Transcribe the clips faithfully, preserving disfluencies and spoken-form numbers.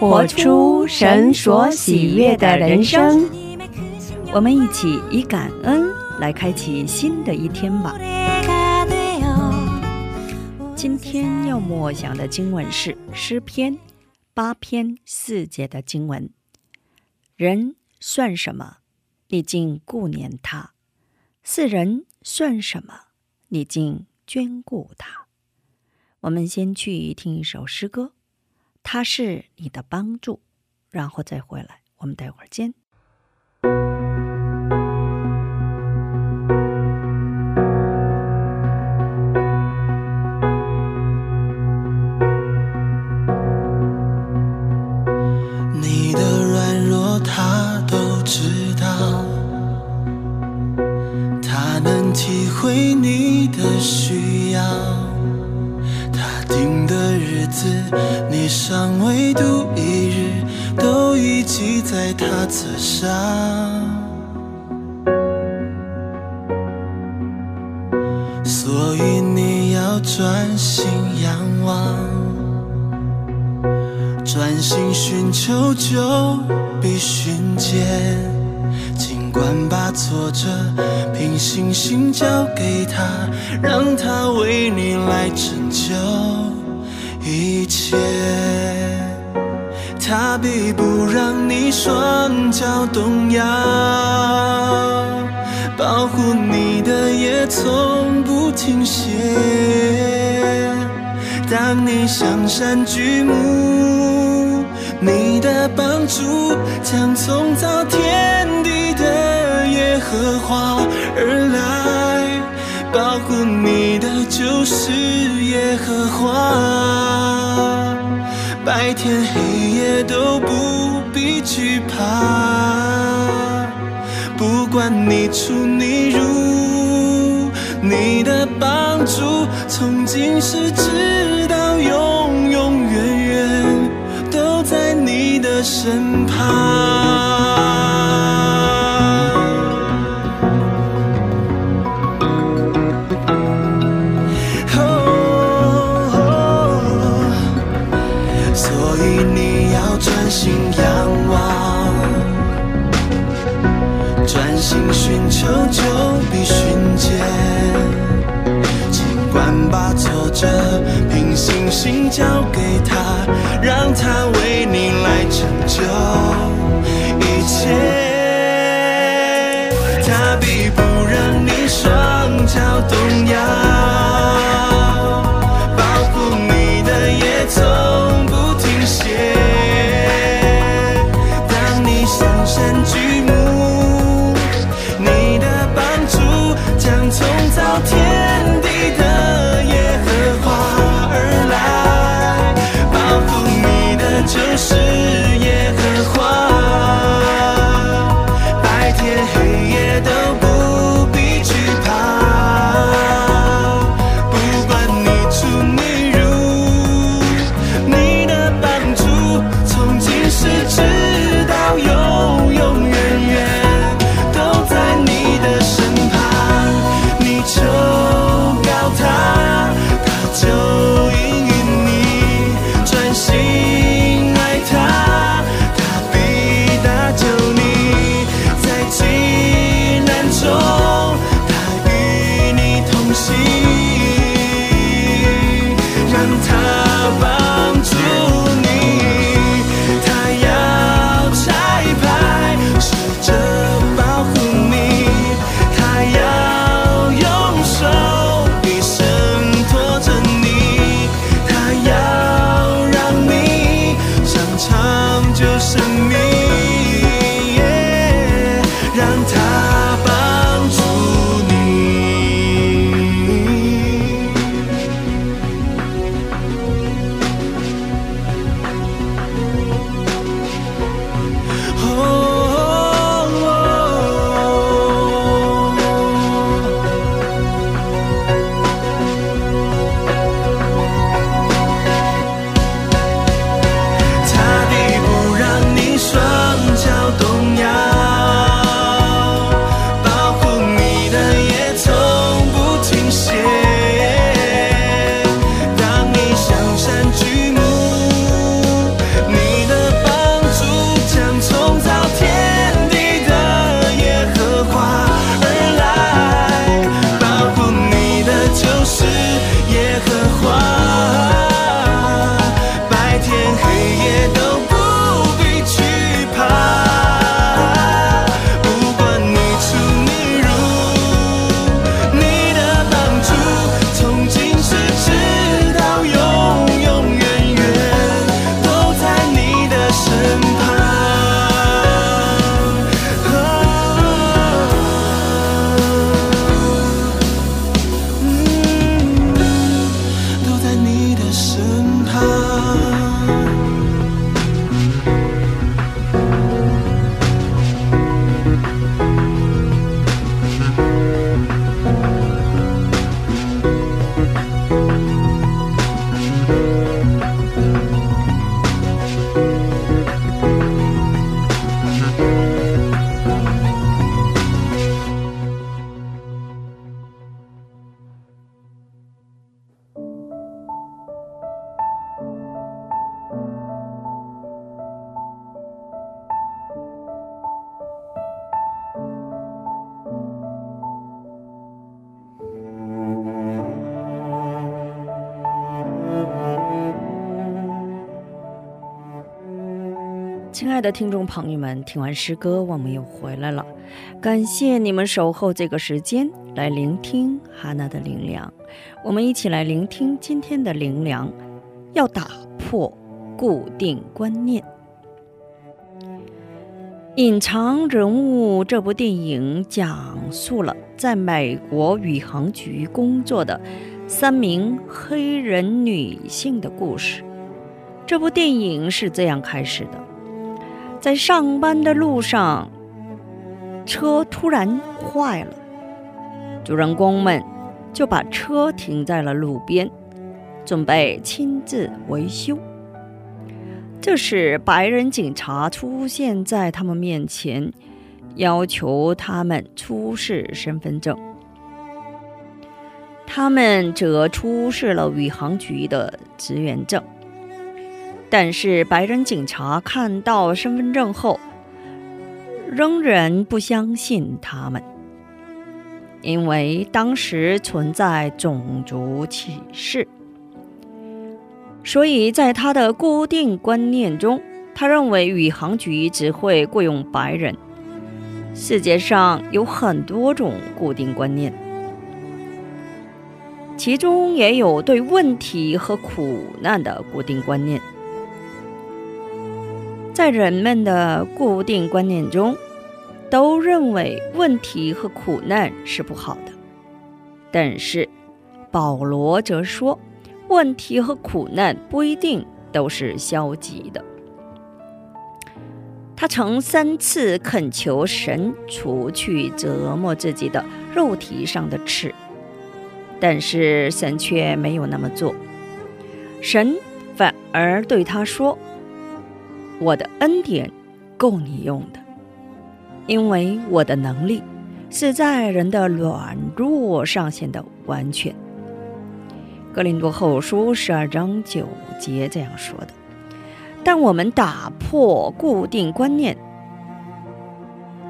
活出神所喜悦的人生。我们一起一感恩来开启新的一天吧。今天要默想的经文是诗篇八篇四节的经文：人算什么？你竟顾念他；世人算什么？ 你竟眷顾他。我们先去听一首诗歌， 他是你的帮助， 然后再回来，我们待会儿见。爱的听众朋友们，听完诗歌我们又回来了，感谢你们守候这个时间来聆听哈娜的灵粮。我们一起来聆听今天的灵粮，要打破固定观念。隐藏人物这部电影讲述了在美国宇航局工作的三名黑人女性的故事。这部电影是这样开始的，在上班的路上，车突然坏了，主人公们就把车停在了路边，准备亲自维修。这时白人警察出现在他们面前，要求他们出示身份证。他们则出示了宇航局的职员证，但是白人警察看到身份证后仍然不相信他们，因为当时存在种族歧视。所以在他的固定观念中，他认为宇航局只会雇佣白人。世界上有很多种固定观念，其中也有对问题和苦难的固定观念。在人们的固定观念中，都认为问题和苦难是不好的。但是保罗则说，问题和苦难不一定都是消极的。他曾三次恳求神除去折磨自己的肉体上的刺，但是神却没有那么做。神反而对他说，我的恩典够你用的，因为我的能力是在人的软弱上显得完全。哥林多后书十二章九节这样说的。但我们打破固定观念，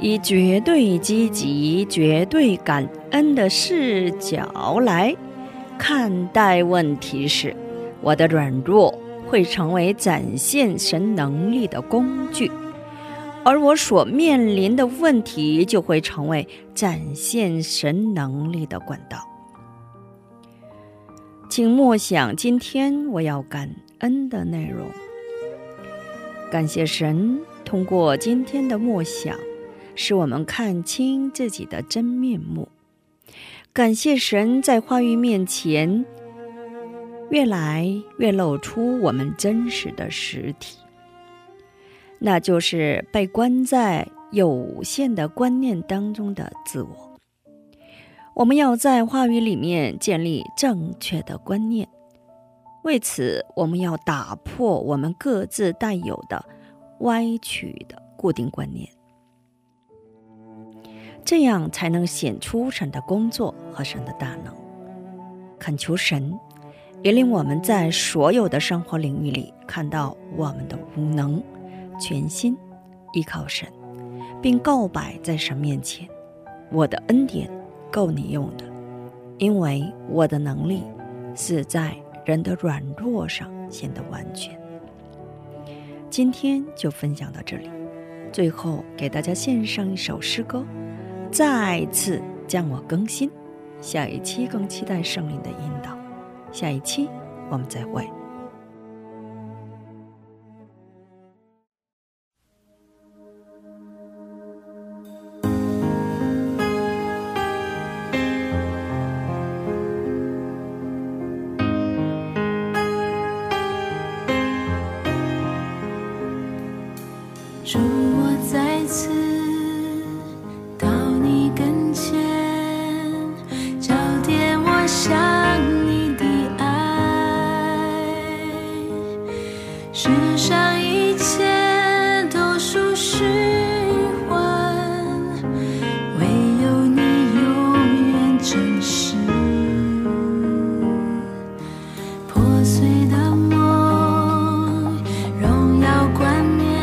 以绝对积极、绝对感恩的视角来看待问题时，我的软弱会成为展现神能力的工具，而我所面临的问题就会成为展现神能力的管道。请默想今天我要感恩的内容，感谢神通过今天的默想使我们看清自己的真面目，感谢神在话语面前越来越露出我们真实的实体，那就是被关在有限的观念当中的自我。我们要在话语里面建立正确的观念，为此我们要打破我们各自带有的歪曲的固定观念，这样才能显出神的工作和神的大能。恳求神也令我们在所有的生活领域里看到我们的无能，全心依靠神，并告白在神面前，我的恩典够你用的，因为我的能力是在人的软弱上显得完全。今天就分享到这里，最后给大家献上一首诗歌，再次将我更新。下一期更期待圣灵的引导，下一期我们再会。主，我再次到你跟前，交点我想世上一切都属虚幻，唯有你永远真实。破碎的梦，荣耀冠冕，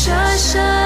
傻傻